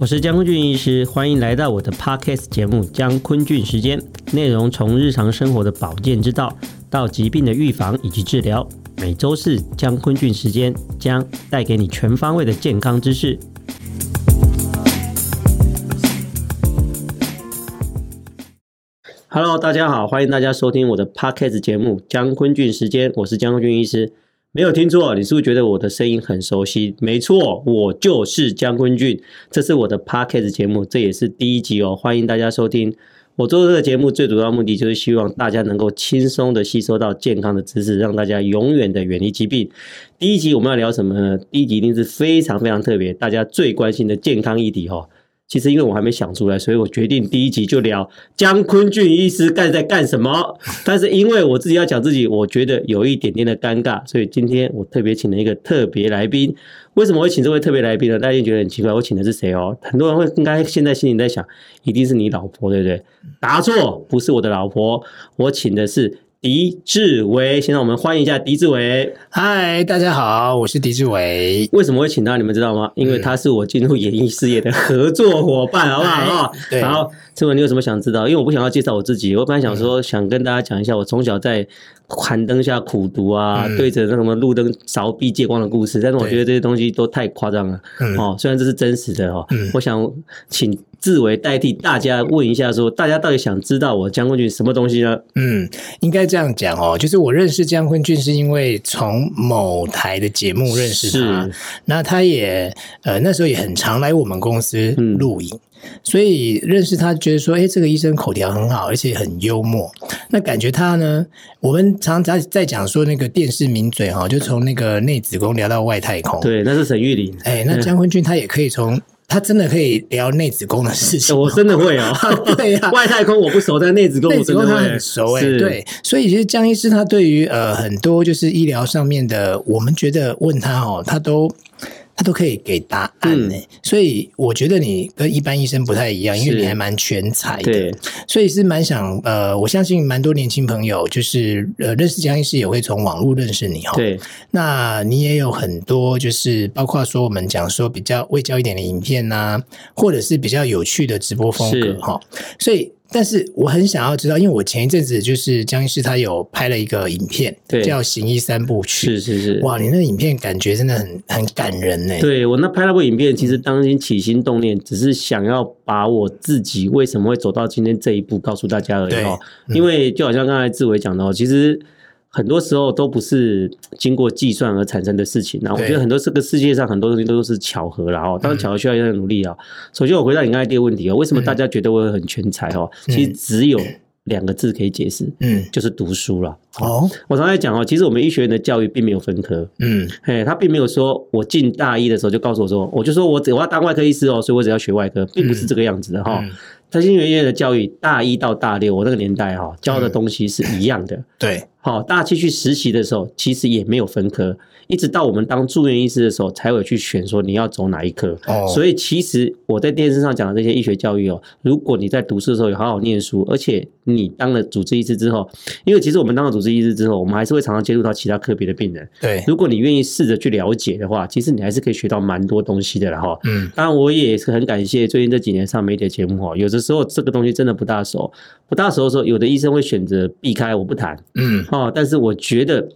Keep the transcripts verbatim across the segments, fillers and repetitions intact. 我是江坤俊医师，欢迎来到我的 Podcast 节目江坤俊时间，内容从日常生活的保健之道到疾病的预防以及治疗，每周四江坤俊时间将带给你全方位的健康知识。Hello， 大家好，欢迎大家收听我的 Podcast 节目江坤俊时间，我是江坤俊医师。没有听错，你是不是觉得我的声音很熟悉？没错，我就是江坤俊，这是我的 Podcast 节目，这也是第一集哦，欢迎大家收听。我做这个节目最主要目的就是希望大家能够轻松的吸收到健康的知识，让大家永远的远离疾病。第一集我们要聊什么呢？第一集一定是非常非常特别，大家最关心的健康议题哦。其实因为我还没想出来，所以我决定第一集就聊江坤俊医师干在干什么。但是因为我自己要讲自己，我觉得有一点点的尴尬，所以今天我特别请了一个特别来宾。为什么会请这位特别来宾呢？大家一定觉得很奇怪，我请的是谁哦？很多人会应该现在心里在想，一定是你老婆，对不对？答错，不是我的老婆，我请的是狄志为。现在我们欢迎一下狄志为。嗨，大家好，我是狄志为。为什么会请他？你们知道吗？因为他是我进入演艺事业的合作伙伴，好不好？对。然后，志为，你有什么想知道？因为我不想要介绍我自己，我本来想说，想跟大家讲一下我从小在寒灯下苦读啊，嗯、对着那什么路灯凿壁借光的故事，但是我觉得这些东西都太夸张了。嗯、哦，虽然这是真实的哦，嗯、我想请志为代替大家问一下说，大家到底想知道我江坤俊什么东西呢？嗯，应该这样讲哦，就是我认识江坤俊是因为从某台的节目认识他，那他也呃那时候也很常来我们公司录影。嗯，所以认识他觉得说，哎，这个医生口条很好，而且很幽默。那感觉他呢，我们常常在讲说那个电视名嘴哈，就从那个内子宫聊到外太空。对，那是沈玉琳。哎，那江坤俊他也可以从。他真的可以聊内子宫的事情，我真的会哦。对呀、啊，外太空我不熟，但内子宫我真的会，内子宫他很熟哎、欸。对，所以其实江医师他对于呃很多就是医疗上面的，我们觉得问他哦，他都他都可以给答案哎、欸。嗯、所以我觉得你跟一般医生不太一样，因为你还蛮全才的，所以是蛮想呃，我相信蛮多年轻朋友就是呃认识江医师也会从网络认识你哦。对，那你也有很多就是包括说我们讲说比较卫教一点的影片。啊、或者是比较有趣的直播风格哈，所以但是我很想要知道，因为我前一阵子就是江医师他有拍了一个影片，叫《行医三部曲》，是是是，哇，你那影片感觉真的很很感人呢。对，我那拍那部影片，其实当时起心动念只是想要把我自己为什么会走到今天这一步告诉大家而已哦。嗯、因为就好像刚才志为讲的哦，其实。很多时候都不是经过计算而产生的事情、啊，然后我觉得很多这个世界上很多东西都是巧合啦、喔。当然巧合需要一定的努力啊、喔。首先我回答你刚才第一个问题哦、喔，为什么大家觉得我很全才哦、喔？其实只有两个字可以解释，嗯，就是读书啦。哦，我常在讲哦、喔，其实我们医学院的教育并没有分科，嗯，哎，他并没有说我进大一的时候就告诉我说，我就说我只我要当外科医师哦、喔，所以我只要学外科，并不是这个样子的哈、喔。他新学院的教育，大一到大六，我那个年代哈、喔、教的东西是一样的，嗯、对。好，大七去实习的时候，其实也没有分科，一直到我们当住院医师的时候，才有去选说你要走哪一科。哦、所以其实我在电视上讲的这些医学教育哦，如果你在读书的时候有好好念书，而且你当了主治医师之后，因为其实我们当了主治医师之后，我们还是会常常接触到其他科别的病人。对，如果你愿意试着去了解的话，其实你还是可以学到蛮多东西的啦哈。嗯，当然我也是很感谢最近这几年上媒体的节目哦，有的时候这个东西真的不大熟，不大熟的时候，有的医生会选择避开，我不谈。嗯。哦，但是我觉得，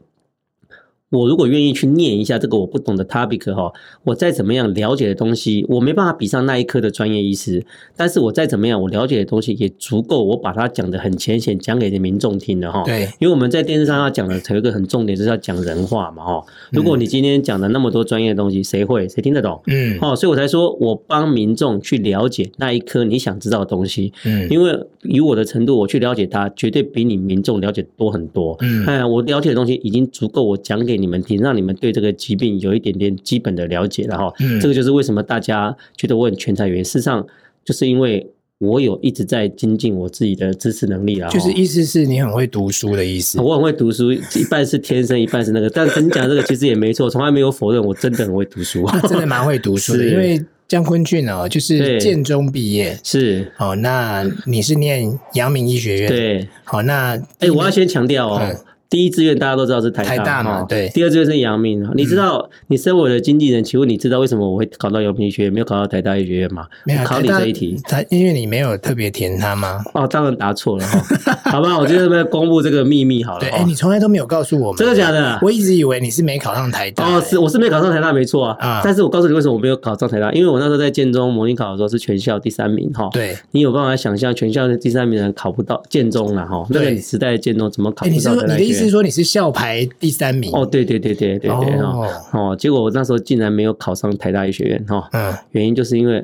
我如果愿意去念一下这个我不懂的 topic 哈，我再怎么样了解的东西，我没办法比上那一科的专业医师，但是我再怎么样我了解的东西也足够，我把它讲得很浅显，讲给民众听的哈。对，因为我们在电视上要讲的，有一个很重点就是要讲人话嘛哈。如果你今天讲的那么多专业的东西，谁会谁听得懂？嗯，哦，所以我才说我帮民众去了解那一科你想知道的东西。嗯，因为以我的程度，我去了解它，绝对比你民众了解多很多。嗯，哎，我了解的东西已经足够我讲给你。你们听，让你们对这个疾病有一点点基本的了解了哈。嗯、这个就是为什么大家觉得我很全才原因，事实上就是因为我有一直在精进我自己的知识能力啦。就是意思是你很会读书的意思。我很会读书，一半是天生，一半是那个。但跟你讲这个其实也没错，从来没有否认我真的很会读书，真的蛮会读书的，因为。江坤俊哦，就是建中毕业是哦，那你是念阳明医学院对，好、哦、那哎、欸，我要先强调哦。嗯第一志愿大家都知道是台大，台大嘛，对。第二志愿是阳明，嗯，你知道，你身为我的经纪人，请问你知道为什么我会考到阳明医学院，没有考到台大医学院吗？没有，我考你这一题，因为你没有特别填它吗？哦，当然答错了，哦，好吧，我就在那公布这个秘密好了。对，哎，哦，你从来都没有告诉我们，真的假的？我一直以为你是没考上台大。哦，是，我是没考上台大，没错啊。嗯，但是我告诉你为什么我没有考上台大，因为我那时候在建中模拟考的时候是全校第三名哈。对，你有办法想象全校第三名人考不到建中了哈？那个时代的建中怎么考不到？你的意思是说你是校排第三名？哦，对对对对对对哦哦！结果我那时候竟然没有考上台大医学院哈，哦嗯，原因就是因为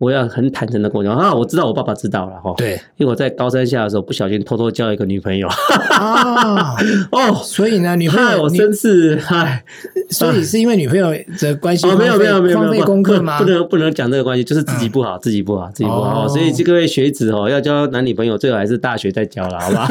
我要很坦诚的跟我讲啊，我知道我爸爸知道了哈，哦，对，因为我在高三下的时候不小心偷偷交一个女朋友啊，哦，哦，所以呢，女朋友我真是唉，所以是因为女朋友的关系，哦，没有没有没有没有功课吗？不能不能讲这个关系，就是自己不好，嗯，自己不好，自己不好，哦，所以各位学子哦，要交男女朋友最好还是大学再交了，好吧？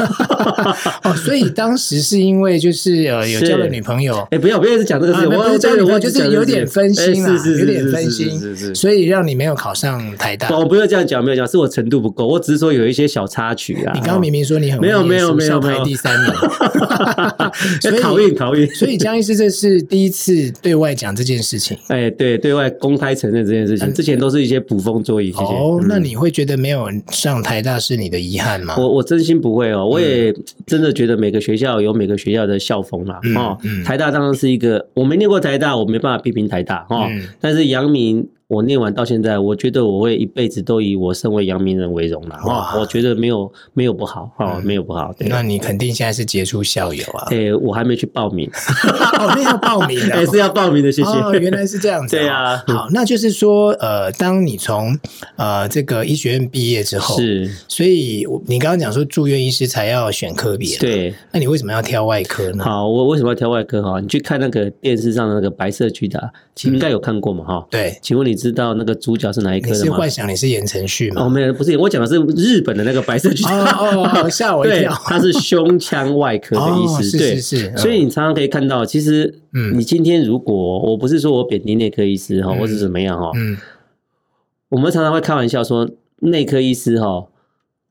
哦，所以当时是因为就是呃有交了女朋友，哎，不要不要是讲这个事，啊，我不交女朋友就是有点分心啊，有点分心，所以让你没有考上。台大，我不要这样讲，没有讲，是我程度不够，我只是说有一些小插曲啊。你刚刚明明说你很没有没有没有排第三名，所以考验考验。所以江医师这是第一次对外讲这件事情，哎，对，对外公开承认这件事情，嗯，之前都是一些捕风捉影。哦，嗯，那你会觉得没有上台大是你的遗憾吗？我我真心不会哦，我也真的觉得每个学校有每个学校的校风啦，嗯哦嗯，台大当然是一个，我没念过台大，我没办法批评台大哦，嗯，但是阳明。我念完到现在，我觉得我会一辈子都以我身为阳明人为荣啦。哇，我觉得没有没有不好啊，嗯，没有不好。那你肯定现在是杰出校友啊？哎，欸，我还没去报名，哦，那要报名的，哎，欸，是要报名的，谢谢。哦，原来是这样子，哦。对啊，好，那就是说，呃，当你从呃这个医学院毕业之后，是，所以你刚刚讲说住院医师才要选科别，对，那你为什么要挑外科呢？好，我为什么要挑外科哈？你去看那个电视上的那个白色巨塔，应该有看过嘛哈，嗯？对，请问你。知道那个主角是哪一科的吗？你是幻想你是言承旭吗？哦，没有，不是，我讲的是日本的那个白色巨塔。哦哦，吓我一跳！他是胸腔外科的医师，哦，对，是是是，嗯。所以你常常可以看到，其实，你今天如果我不是说我贬低内科医师哈，嗯，或是怎么样哈，嗯，我们常常会开玩笑说，内科医师哈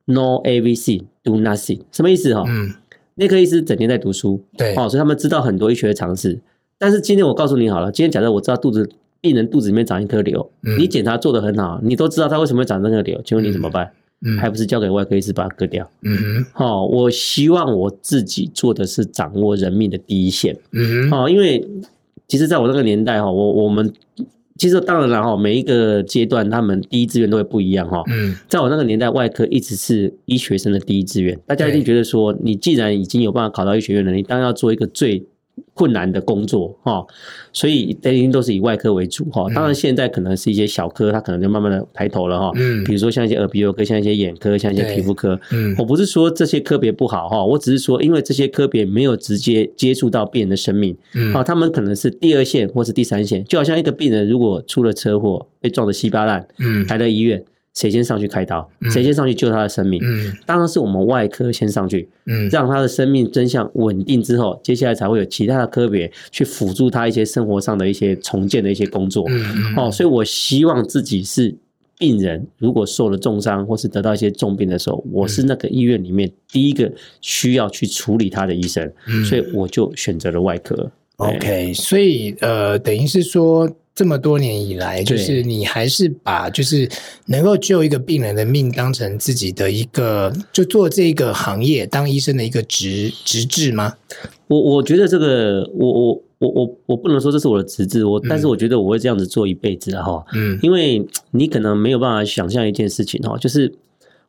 ，no A B C do nothing， 什么意思哈？嗯，内科医师整天在读书，对，哦，所以他们知道很多医学的常识。但是今天我告诉你好了，今天假设我知道肚子。病人肚子里面长一颗瘤，嗯，你检查做得很好，你都知道他为什么会长这个瘤，请问你怎么办？嗯嗯，还不是交给外科医师把它割掉？嗯哼，哦，我希望我自己做的是掌握人命的第一线。嗯哼，哦，因为其实在我那个年代哈，我我们其实当然了哈，每一个阶段他们第一志愿都会不一样哈。嗯，在我那个年代，外科一直是医学生的第一志愿，大家一定觉得说，你既然已经有办法考到医学院了，你当然要做一个最。困难的工作哈，所以一定都是以外科为主哈。当然，现在可能是一些小科，它可能就慢慢的抬头了哈。嗯，比如说像一些耳鼻喉科，像一些眼科，像一些皮肤科。嗯，我不是说这些科别不好哈，我只是说因为这些科别没有直接接触到病人的生命，嗯，啊，他们可能是第二线或是第三线。就好像一个病人如果出了车祸，被撞得稀巴烂，嗯，来到医院。谁先上去开刀？谁先上去救他的生命？嗯，当然是我们外科先上去，嗯，让他的生命真相稳定之后，接下来才会有其他的科别去辅助他一些生活上的一些重建的一些工作。嗯，哦，所以我希望自己是病人，如果受了重伤或是得到一些重病的时候，我是那个医院里面第一个需要去处理他的医生，嗯，所以我就选择了外科。OK， 所以呃，等于是说。这么多年以来，就是你还是把就是能够救一个病人的命当成自己的一个，就做这个行业当医生的一个职职志吗？我我觉得这个，我我我我我不能说这是我的职志，我、嗯、但是我觉得我会这样子做一辈子哈。嗯，因为你可能没有办法想象一件事情哈，就是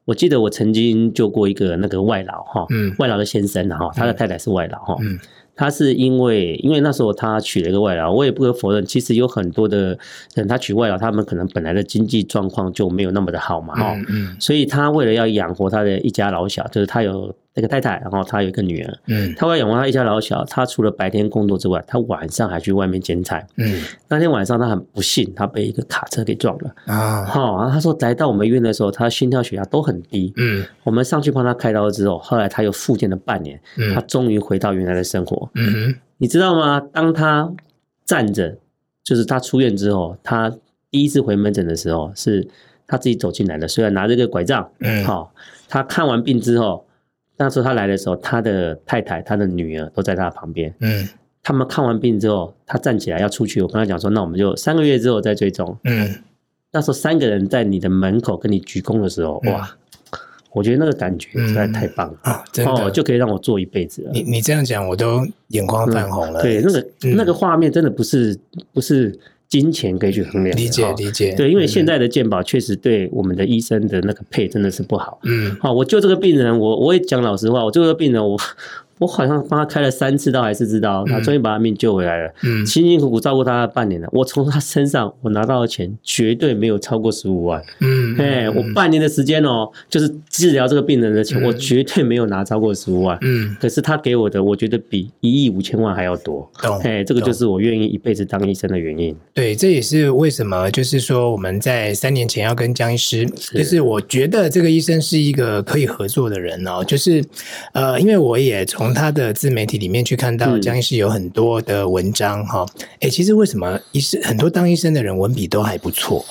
我记得我曾经救过一个那个外劳哈，嗯，外劳的先生哈，他的太太是外劳哈。嗯嗯他是因为，因为那时候他娶了一个外劳，我也不可否认，其实有很多的人他娶外劳，他们可能本来的经济状况就没有那么的好嘛，嗯嗯，所以他为了要养活他的一家老小，就是他有那个太太，然后他有一个女儿，嗯，他为了养活他一家老小，他除了白天工作之外，他晚上还去外面兼差，嗯，那天晚上他很不幸，他被一个卡车给撞了啊，好、哦，他说来到我们医院的时候，他心跳血压都很低，嗯，我们上去帮他开刀之后，后来他又复健了半年，嗯，他终于回到原来的生活。嗯哼，你知道吗？当他站着，就是他出院之后，他第一次回门诊的时候，是他自己走进来的，虽然拿着个拐杖，嗯，好、哦，他看完病之后，那时候他来的时候，他的太太他的女儿都在他旁边，嗯，他们看完病之后他站起来要出去，我跟他讲说那我们就三个月之后再追踪，嗯，那时候三个人在你的门口跟你鞠躬的时候、嗯、哇，我觉得那个感觉实在太棒了、嗯啊、真的、哦、就可以让我做一辈子了。 你, 你这样讲我都眼眶泛红了、嗯、对，那个、嗯、那个画面真的不是不是金钱可以去衡量的，理解理解。对，因为现在的健保确实对我们的医生的那个配真的是不好。嗯，好、哦，我救这个病人，我我也讲老实话，我救这个病人，我我好像帮他开了三次刀还是四刀，他终于把他命救回来了。嗯，辛辛苦苦照顾他半年了，我从他身上我拿到的钱绝对没有超过十五万。嗯，哎、嗯，我半年的时间哦，就是治疗这个病人的钱，嗯、我绝对没有拿超过十五万。嗯，可是他给我的，我觉得比一亿五千万还要多。懂，哎，这个就是我愿意一辈子当医生的原因。对。对，这也是为什么就是说我们在三年前要跟江医师，就是我觉得这个医生是一个可以合作的人哦，就是呃，因为我也从他的自媒体里面去看到江医师有很多的文章哈、哦，哎、嗯，其实为什么医生很多当医生的人文笔都还不错？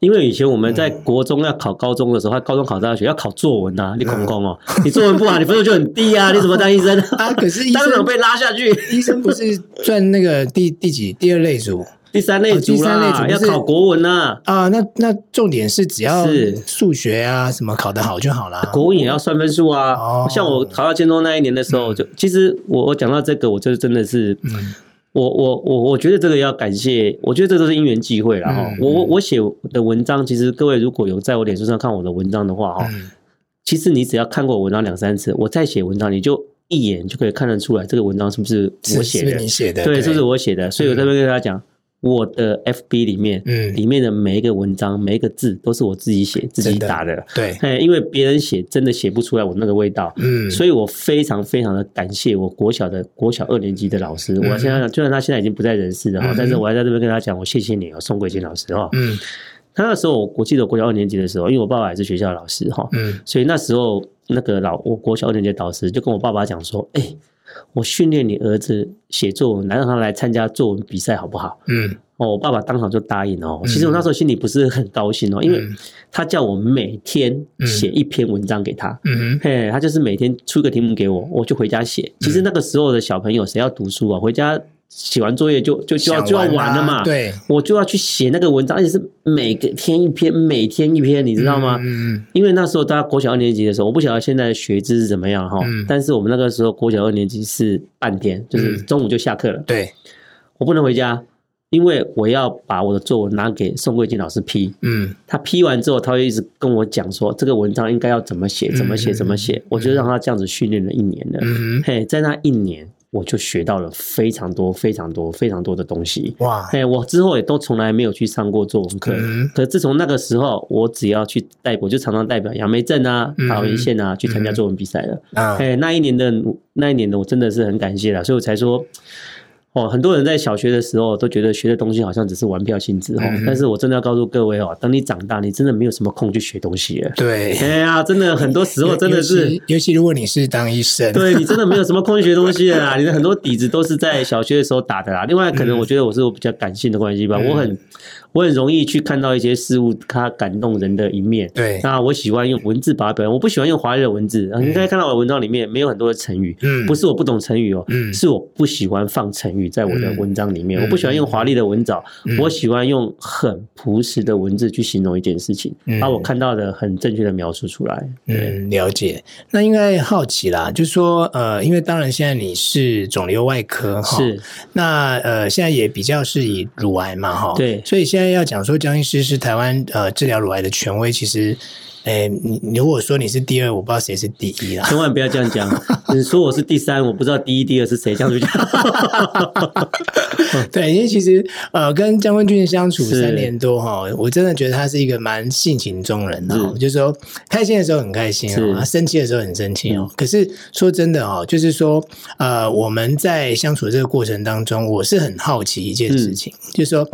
因为以前我们在国中要考高中的时候，他高中考大学要考作文啊，你恐恐哦，你作文不好，你分数就很低啊，你怎么当医生啊？可是医生当场被拉下去，医生不是算那个第第几第二类组？第三类族啦、哦、要考国文啦、啊呃、那, 那重点是只要数学啊什么考得好就好啦，国文也要算分数啊、哦、像我考到建中那一年的时候、嗯、就其实我我讲到这个我就真的是、嗯、我我我我觉得这个要感谢，我觉得这都是因缘际会啦、哦嗯、我我写的文章其实各位如果有在我脸书上看我的文章的话、哦嗯、其实你只要看过我文章两三次，我再写文章你就一眼就可以看得出来这个文章是不是我写的， 是, 是你写的， 对, 对，是不是我写的，所以我在这边跟大家讲、嗯，我的 F B 里面、嗯、里面的每一个文章每一个字都是我自己写自己打 的, 的对，因为别人写真的写不出来我那个味道、嗯、所以我非常非常的感谢我国小的国小二年级的老师、嗯、我现在虽然他现在已经不在人世了、嗯、但是我还在这边跟他讲我谢谢你、哦、宋桂琴老师、哦嗯、他那时候我记得我国小二年级的时候，因为我爸爸也是学校的老师、哦嗯、所以那时候那个老我国小二年级的导师就跟我爸爸讲说哎、欸，我训练你儿子写作文，来让他来参加作文比赛好不好？嗯，哦，我爸爸当场就答应哦。其实我那时候心里不是很高兴哦，嗯、因为他叫我每天写一篇文章给他，嗯嘿，他就是每天出个题目给我，我就回家写。其实那个时候的小朋友谁要读书啊？回家写完作业就就就要就要玩了嘛，对，我就要去写那个文章，而且是每个天一篇，每天一篇，你知道吗？嗯，因为那时候大家国小二年级的时候，我不晓得现在的学制是怎么样哈、嗯，但是我们那个时候国小二年级是半天，就是中午就下课了、嗯。对，我不能回家，因为我要把我的作文拿给宋桂金老师批。嗯，他批完之后，他会一直跟我讲说这个文章应该要怎么写，怎么写，怎么写。我就让他这样子训练了一年了。嗯，嘿，在那一年。我就学到了非常多非常多非常多的东西哇、欸！我之后也都从来没有去上过作文课、嗯、可是自从那个时候我只要去代表就常常代表杨梅镇啊桃园县啊、嗯、去参加作文比赛了、嗯欸、那一年的那一年的我真的是很感谢啦，所以我才说哦，很多人在小学的时候都觉得学的东西好像只是玩票性质、哦嗯、但是我真的要告诉各位哦，当你长大，你真的没有什么空去学东西了。对，哎呀，真的很多时候真的是，尤其，尤其如果你是当医生，对你真的没有什么空去学东西了啦。你的很多底子都是在小学的时候打的啦。另外，可能我觉得我是我比较感性的关系吧，嗯、我很。我很容易去看到一些事物它感动人的一面，对，那我喜欢用文字把它表现，我不喜欢用华丽的文字、嗯、你可以看到我的文章里面没有很多的成语、嗯、不是我不懂成语哦、嗯，是我不喜欢放成语在我的文章里面、嗯、我不喜欢用华丽的文藻、嗯、我喜欢用很朴实的文字去形容一件事情、嗯、把我看到的很正确的描述出来。嗯，了解。那应该好奇啦，就是说呃，因为当然现在你是肿瘤外科，是那呃，现在也比较是以乳癌嘛，对，所以现在现在要讲说江医师是台湾呃治疗乳癌的权威，其实，诶，你如果说你是第二，我不知道谁是第一啦。千万不要这样讲，你说我是第三，我不知道第一、第二是谁，这样就讲。对，因为其实呃跟江坤俊相处三年多哈，我真的觉得他是一个蛮性情中人的，就是说开心的时候很开心哦，生气的时候很生气哦。可是说真的哦，就是说呃我们在相处的这个过程当中，我是很好奇一件事情，就是说。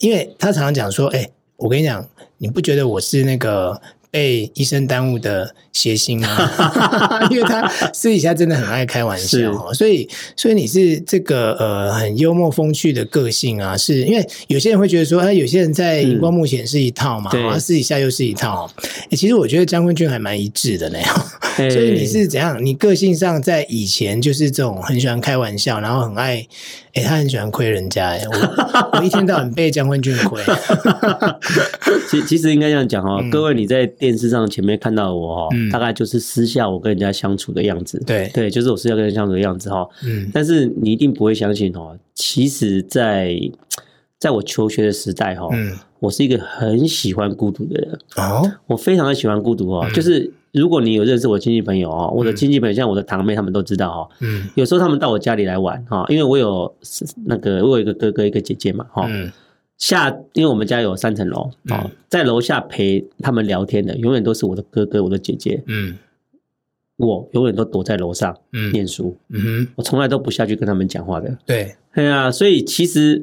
因为他常常讲说，哎、欸，我跟你讲，你不觉得我是那个被医生耽误的谐星吗？因为他私底下真的很爱开玩笑、哦、所以所以你是这个呃很幽默风趣的个性啊，是因为有些人会觉得说、啊、有些人在荧光幕前是一套嘛，然后私底下又是一套、哦欸、其实我觉得张坤君还蛮一致的呢。所以你是怎样，你个性上在以前就是这种很喜欢开玩笑，然后很爱哎、欸，他很喜欢亏人家哎、欸，我我一天到晚被江坤俊亏。其其实应该这样讲哦、嗯，各位你在电视上前面看到我哦、嗯，大概就是私下我跟人家相处的样子。对对，就是我私下跟人相处的样子哈、哦。嗯，但是你一定不会相信哦，其实在，在我求学的时代哈、哦嗯，我是一个很喜欢孤独的人哦，我非常的喜欢孤独哦，嗯、就是。如果你有认识我亲戚朋友哦，我的亲戚朋友像我的堂妹，他们都知道哦。嗯，有时候他们到我家里来玩哈，因为我有那个我有一个哥哥一个姐姐嘛哈。嗯。下，因为我们家有三层楼哦，在楼下陪他们聊天的，永远都是我的哥哥我的姐姐。嗯。我永远都躲在楼上念书。嗯， 嗯哼。我从来都不下去跟他们讲话的。对。对啊，所以其实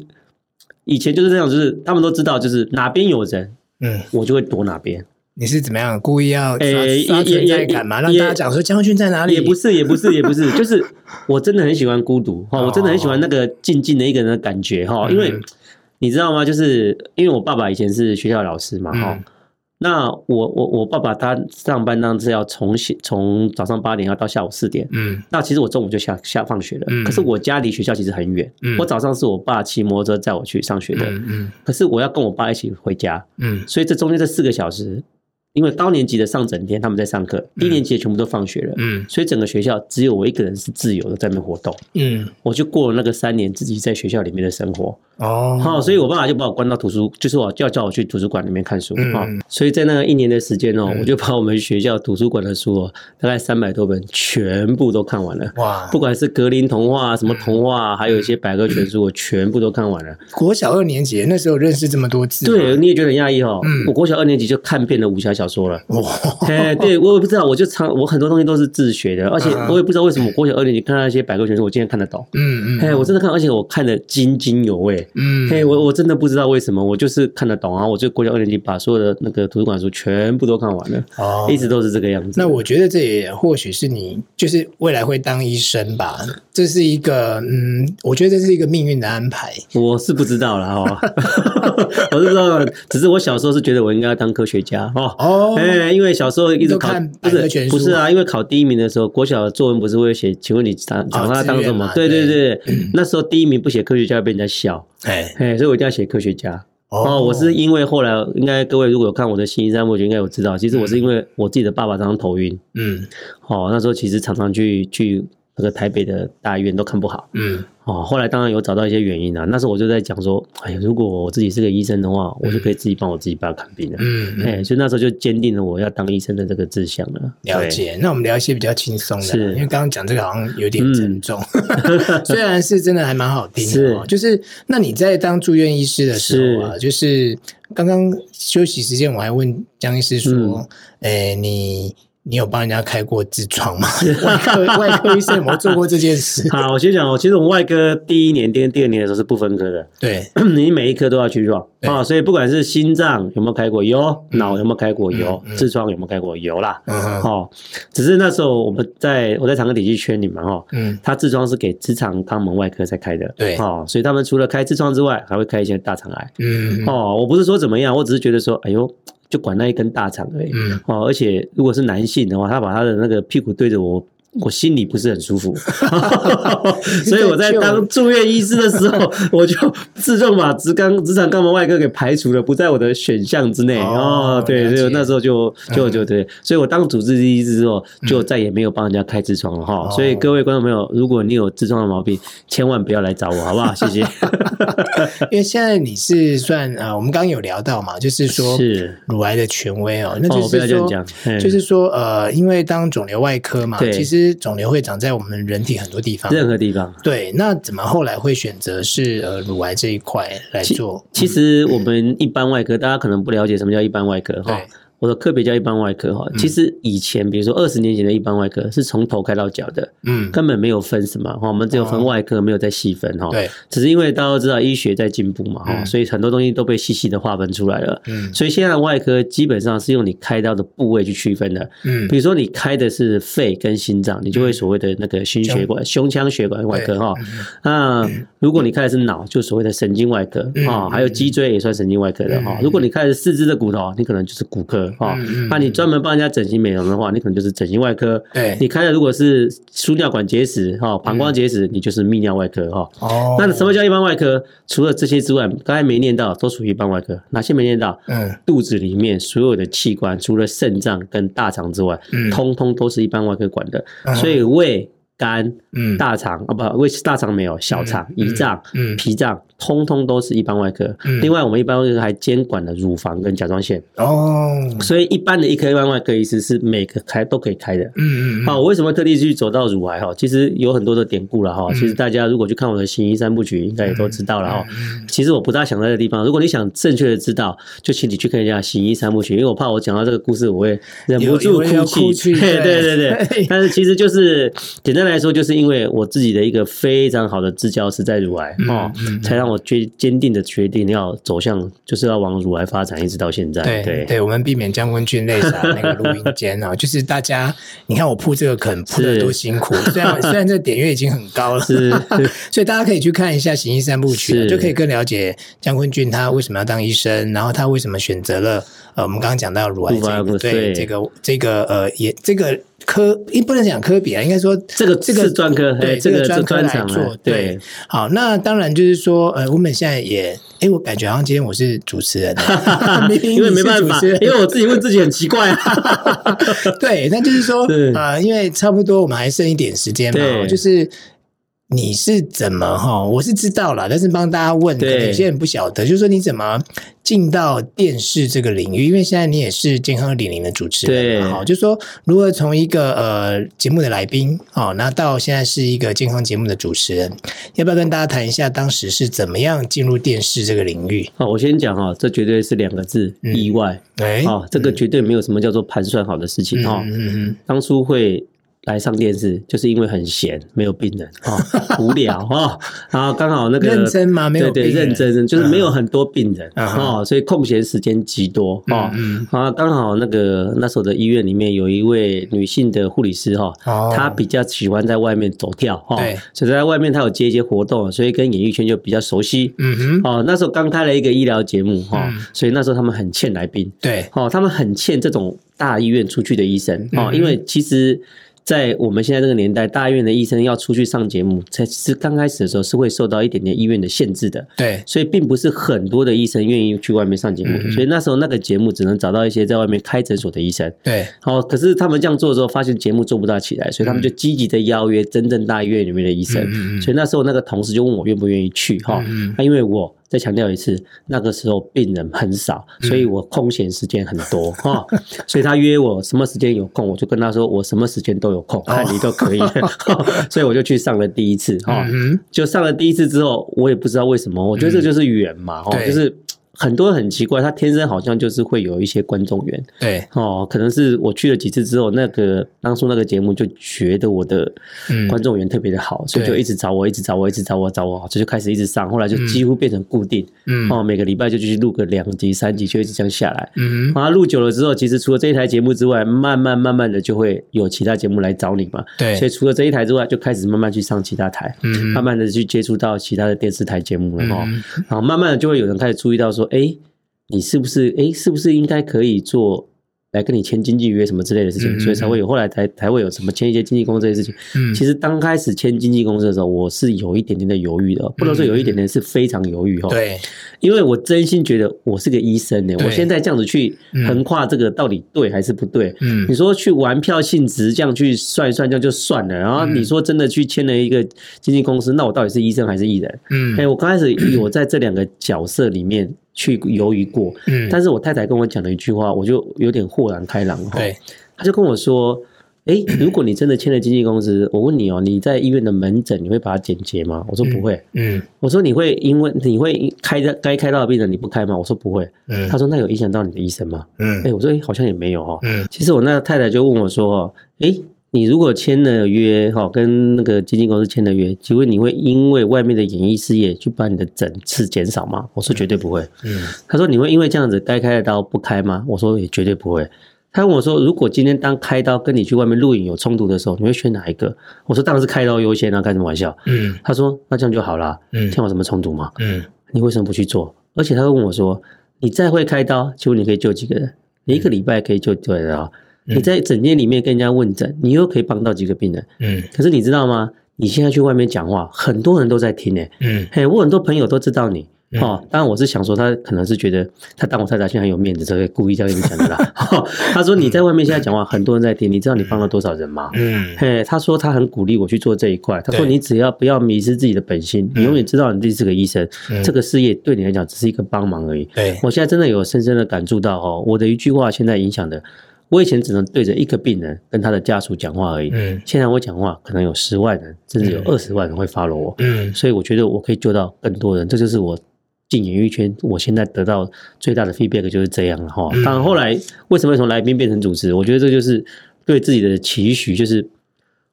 以前就是这样，就是他们都知道，就是哪边有人，嗯，我就会躲哪边。你是怎么样故意要刷存在感嘛？让大家讲说江俊在哪里？也不是，也不是，也不是，就是我真的很喜欢孤独哈，我真的很喜欢那个静静的一个人的感觉哈。因为你知道吗？就是因为我爸爸以前是学校老师嘛哈、嗯，那我我我爸爸他上班当时要从从早上八点要到下午四点，嗯，那其实我中午就下下放学了、嗯，可是我家离学校其实很远、嗯，我早上是我爸骑摩托车载我去上学的、嗯嗯，可是我要跟我爸一起回家，嗯，所以这中间这四个小时。因为高年级的上整天他们在上课，低年级全部都放学了、嗯、所以整个学校只有我一个人是自由的在那边活动、嗯、我就过了那个三年自己在学校里面的生活、哦哦、所以我爸爸就把我关到图书，就是我要叫我去图书馆里面看书、嗯哦、所以在那一年的时间、哦嗯、我就把我们学校图书馆的书、哦、大概三百多本全部都看完了，哇，不管是格林童话什么童话、嗯、还有一些百科全书我全部都看完了。国小二年级那时候认识这么多字，对，你也觉得很讶异、哦嗯、我国小二年级就看遍了武侠小说小说了，哎，对，我也不知道，我就常我很多东西都是自学的，而且我也不知道为什么国小二年级看那些百科全书，我今天看得懂，嗯嗯，我真的看，而且我看得津津有味，嗯，嘿，我我真的不知道为什么，我就是看得懂啊，我就国小二年级把所有的那个图书馆书全部都看完了，哦，一直都是这个样子。那我觉得这也或许是你就是未来会当医生吧，这是一个嗯，我觉得这是一个命运的安排，我是不知道啦哦，我是不知道，只是我小时候是觉得我应该要当科学家哦。哦、欸，因为小时候一直考，不是不是啊，因为考第一名的时候，国小的作文不是会写？请问你长长大当什么？哦、对对对，嗯、那时候第一名不写科学家被人家笑，哎、欸欸、所以我一定要写科学家。哦，我是因为后来应该各位如果有看我的新一三部，就应该有知道，其实我是因为我自己的爸爸常常头晕，嗯，哦，那时候其实常常去去那个台北的大医院都看不好，嗯。哦，后来当然有找到一些原因啦、啊。那时候我就在讲说，哎，如果我自己是个医生的话，我就可以自己帮我自己爸看病了。嗯，哎、嗯欸，所以那时候就坚定了我要当医生的这个志向了。了解。那我们聊一些比较轻松的，因为刚刚讲这个好像有点沉重，嗯、虽然是真的还蛮好听的、哦。就是那你在当住院医师的时候啊，是就是刚刚休息时间我还问江医师说，哎、嗯欸，你。你有帮人家开过痔疮吗？外科外科医生有没有做过这件事？好，我先讲哦。其实我们外科第一年、第第二年的时候是不分科的，对，你每一科都要去 run 啊、哦。所以不管是心脏有没有开过，有；脑、嗯、有没有开过，有；痔、嗯、疮有没有开过，有啦。嗯嗯、哦，只是那时候我们在我在肠科体系圈里面哈、哦，嗯，他痔疮是给直肠肛门外科才开的，对，哦，所以他们除了开痔疮之外，还会开一些大肠癌。嗯，哦，我不是说怎么样，我只是觉得说，哎呦。就管那一根大肠而已、嗯哦、而且如果是男性的话，他把他的那个屁股对着我，我心里不是很舒服，所以我在当住院医师的时候，我就自动把直肠直肠肛门外科给排除了，不在我的选项之内。哦，哦对，所以那时候就就就对、嗯，所以我当主治医师之后，就再也没有帮人家开痔疮了哈、嗯。所以各位观众朋友，如果你有痔疮的毛病，千万不要来找我，好不好？谢谢。因为现在你是算啊、呃，我们刚刚有聊到嘛，就是说是乳癌的权威哦，那就是说、哦嗯、就是说呃，因为当肿瘤外科嘛，其实。肿瘤会长在我们人体很多地方，任何地方。对，那怎么后来会选择是呃乳癌这一块来做？其实我们一般外科、嗯，大家可能不了解什么叫一般外科哈。我的科别叫一般外科哈，其实以前比如说二十年前的一般外科是从头开到脚的，嗯，根本没有分什么，我们只有分外科，没有再细分哈。对，只是因为大家都知道医学在进步嘛哈，所以很多东西都被细细的划分出来了。嗯，所以现在的外科基本上是用你开刀的部位去区分的。嗯，比如说你开的是肺跟心脏，你就会所谓的那个心血管、胸腔血管外科哈。那如果你开的是脑，就所谓的神经外科啊，还有脊椎也算神经外科的哈。如果你开的是四肢的骨头，你可能就是骨科。哦，那你专门帮人家整形美容的话，你可能就是整形外科。对，你开的如果是输尿管结石、哈、哦、膀胱结石，嗯、你就是泌尿外科哈。哦，那什么叫一般外科？除了这些之外，刚才没念到，都属于一般外科。哪些没念到？嗯，肚子里面所有的器官，除了肾脏跟大肠之外，嗯、通通都是一般外科管的。嗯、所以胃、肝、嗯、大肠啊，不，胃大肠没有，小肠、嗯、胰脏、嗯、脾脏。通通都是一般外科、嗯、另外我们一般外科还监管了乳房跟甲状腺哦，所以一般的一科一般外科医师是每个开都可以开的。嗯嗯，好、嗯啊，我为什么特地去走到乳癌哈？其实有很多的典故了哈、嗯。其实大家如果去看我的行医三部曲，应该也都知道了哈、嗯。其实我不大想在这个地方，如果你想正确的知道，就请你去看一下行医三部曲，因为我怕我讲到这个故事，我会忍不住哭泣。哭泣对对对 对, 对，但是其实就是简单来说，就是因为我自己的一个非常好的治疗是在乳癌、嗯哦嗯、才让我。我坚定的决定要走向，就是要往乳癌发展，一直到现在。对 对, 对，我们避免将军菌类似那个录音间啊，就是大家，你看我铺这个梗铺的多辛苦，虽然虽然这点阅已经很高了，所以大家可以去看一下《行医三部曲》，就可以更了解将军菌他为什么要当医生，然后他为什么选择了呃，我们刚刚讲到乳癌这个对这个这个呃也这个。科也不能讲科别啊，应该说这个这个专科，对这个专科来做，对。好，那当然就是说，呃，我们现在也，哎，我感觉好像今天我是主持人，因为没办法，因为我自己问自己很奇怪啊。对，那就是说，啊、呃，因为差不多我们还剩一点时间嘛，就是。你是怎么齁？我是知道啦，但是帮大家问，可能有些人不晓得，就是说你怎么进到电视这个领域？因为现在你也是健康二点零的主持人嘛，就是说如何从一个呃节目的来宾哦，那到现在是一个健康节目的主持人，要不要跟大家谈一下当时是怎么样进入电视这个领域？好，我先讲哈，这绝对是两个字，嗯、意外。哎、欸哦，这个绝对没有什么叫做盘算好的事情哈、嗯嗯嗯。当初会。来上电视就是因为很闲，没有病人啊、哦，无聊啊，然后刚好那个认真吗？没有病人，对对，认真就是没有很多病人啊、嗯哦，所以空闲时间极多啊。嗯嗯、啊，刚好那个那时候的医院里面有一位女性的护理师哈、哦哦，她比较喜欢在外面走跳哈、哦，所以在外面她有接一些活动，所以跟演艺圈就比较熟悉。嗯哼，哦，那时候刚开了一个医疗节目哈、哦嗯，所以那时候他们很欠来宾，对，哦，他们很欠这种大医院出去的医生哦、嗯，因为其实。在我们现在这个年代，大医院的医生要出去上节目，才是刚开始的时候是会受到一点点医院的限制的。对，所以并不是很多的医生愿意去外面上节目，嗯、所以那时候那个节目只能找到一些在外面开诊所的医生。对，哦，可是他们这样做的时候，发现节目做不大起来，所以他们就积极的邀约真正大医院里面的医生。嗯、所以那时候那个同事就问我愿不愿意去哈，哦嗯啊、因为我。再强调一次，那个时候病人很少，所以我空闲时间很多、嗯哦、所以他约我什么时间有空，我就跟他说我什么时间都有空，看你都可以、哦哦，所以我就去上了第一次、哦嗯、就上了第一次之后，我也不知道为什么，我觉得这就是缘嘛、嗯哦，就是。很多很奇怪，他天生好像就是会有一些观众缘，对哦，可能是我去了几次之后，那个当初那个节目就觉得我的观众缘特别的好、嗯，所以就一直找我，一直找我，一直找我，找我，这就开始一直上，后来就几乎变成固定，嗯哦，每个礼拜就去录个两集、三集，就一直这样下来，嗯，然后录久了之后，其实除了这一台节目之外，慢慢慢慢的就会有其他节目来找你嘛，对，所以除了这一台之外，就开始慢慢去上其他台，嗯，慢慢的去接触到其他的电视台节目了哈、嗯，然后慢慢的就会有人开始注意到说。哎，你是不是哎，是不是应该可以做来跟你签经纪约什么之类的事情？嗯、所以才会有后来才才会有什么签一些经纪公司这些事情。嗯、其实刚开始签经纪公司的时候，我是有一点点的犹豫的，不能说有一点点，是非常犹豫哈、哦。对、嗯，因为我真心觉得我是个医生呢，我现在这样子去横跨这个到底对还是不对？嗯、你说去玩票性质这样去算一算，这样就算了。然后你说真的去签了一个经纪公司，那我到底是医生还是艺人？嗯，哎，我刚开始有在这两个角色里面。去犹豫过，但是我太太跟我讲了一句话，我就有点豁然开朗。对，她就跟我说，诶，如果你真的签了经纪公司，我问你哦，你在医院的门诊你会把它简洁吗？我说不会。嗯，嗯我说你会因为你会开的该开到的病人你不开吗？我说不会。嗯，他说那有影响到你的医生吗？嗯，诶，我说诶好像也没有哦。嗯，其实我那太太就问我说，诶，你如果签了约哈，跟那个经纪公司签了约，请问你会因为外面的演艺事业去把你的诊次减少吗？我说绝对不会。嗯，他说你会因为这样子该开的刀不开吗？我说也绝对不会。他问我说：“如果今天当开刀跟你去外面录影有冲突的时候，你会选哪一个？”我说：“当然是开刀优先啊，开什么玩笑？”嗯，他说：“那这样就好啦，嗯，像有什么冲突吗？嗯，你为什么不去做？”而且他会问我说：“你再会开刀，请问你可以救几个人？你一个礼拜可以救几个人啊？嗯、你在诊间里面跟人家问诊，你又可以帮到几个病人？嗯，可是你知道吗？你现在去外面讲话，很多人都在听诶、欸，嗯，嘿，我很多朋友都知道你。”哦，当然我是想说，他可能是觉得他当我太太现在很有面子，这个故意这样跟你讲的啦。哦、他说你在外面现在讲话，很多人在听，你知道你帮了多少人吗？嗯，嘿，他说他很鼓励我去做这一块。他说你只要不要迷失自己的本心，你永远知道你自己是个医生，嗯、这个事业对你来讲只是一个帮忙而已。对，我现在真的有深深的感触到哦，我的一句话现在影响的。我以前只能对着一个病人跟他的家属讲话而已，嗯，现在我讲话可能有十万人，甚至有二十万人会 follow 我，嗯，所以我觉得我可以救到更多人，这就是我。进演艺圈，我现在得到最大的 feedback 就是这样了哈。当然后来为什么从来宾变成主持，我觉得这就是对自己的期许，就是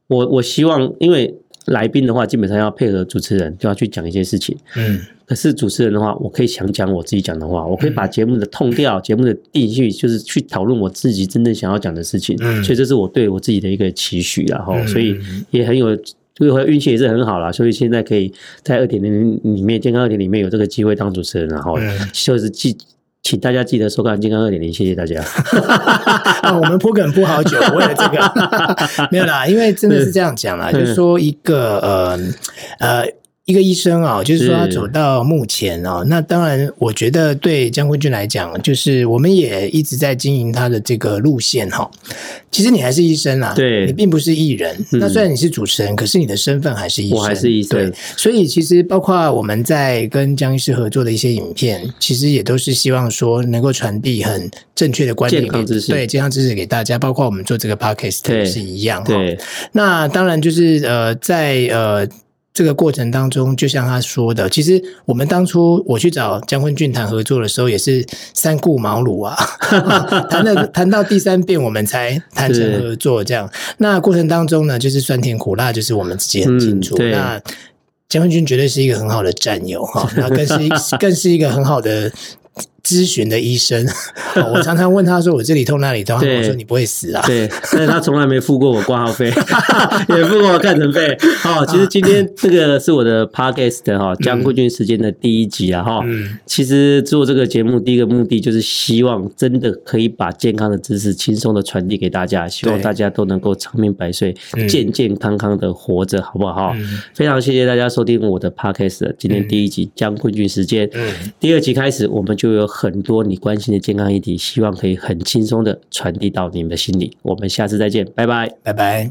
我我希望，因为来宾的话基本上要配合主持人，就要去讲一些事情，嗯。可是主持人的话，我可以想讲我自己讲的话，我可以把节目的痛调、节目的定序，就是去讨论我自己真正想要讲的事情，嗯。所以这是我对我自己的一个期许啦哈，所以也很有。所以运气也是很好啦，所以现在可以在 二点零 里面健康 二点零 里面有这个机会当主持人，然后就是记请大家记得收看健康 二点零， 谢谢大家、啊、我们铺梗铺好久为了这个没有啦，因为真的是这样讲啦，就是说一个呃呃一个医生啊、哦，就是说他走到目前啊、哦，那当然，我觉得对江坤俊来讲，就是我们也一直在经营他的这个路线哈、哦。其实你还是医生啦、啊，对，你并不是艺人、嗯。那虽然你是主持人，可是你的身份还是医生，我还是医生。对，所以其实包括我们在跟江医师合作的一些影片，其实也都是希望说能够传递很正确的观点，健康知识，对健康知识给大家。包括我们做这个 podcast 也是一样、哦。对，那当然就是呃，在呃。这个过程当中，就像他说的，其实我们当初我去找江坤俊谈合作的时候，也是三顾茅庐啊，谈了谈到第三遍，我们才谈成合作。这样，那过程当中呢，就是酸甜苦辣，就是我们自己很清楚。嗯、那江坤俊绝对是一个很好的战友哈，那更是更是一个很好的。咨询的医生、哦，我常常问他说：“我这里痛那里痛。”我说：“你不会死啊？”对，但是他从来没付过我挂号费，也付过我看诊费。好、哦，其实今天这个是我的 podcast 哈、哦，江坤俊时间的第一集啊哈、嗯哦。其实做这个节目，第一个目的就是希望真的可以把健康的知识轻松的传递给大家，希望大家都能够长命百岁，健健康康的活着，好不好、嗯？非常谢谢大家收听我的 podcast， 今天第一集、嗯、江坤俊时间、嗯，第二集开始我们就有。很多你关心的健康议题，希望可以很轻松的传递到你们的心里。我们下次再见，拜拜，拜拜。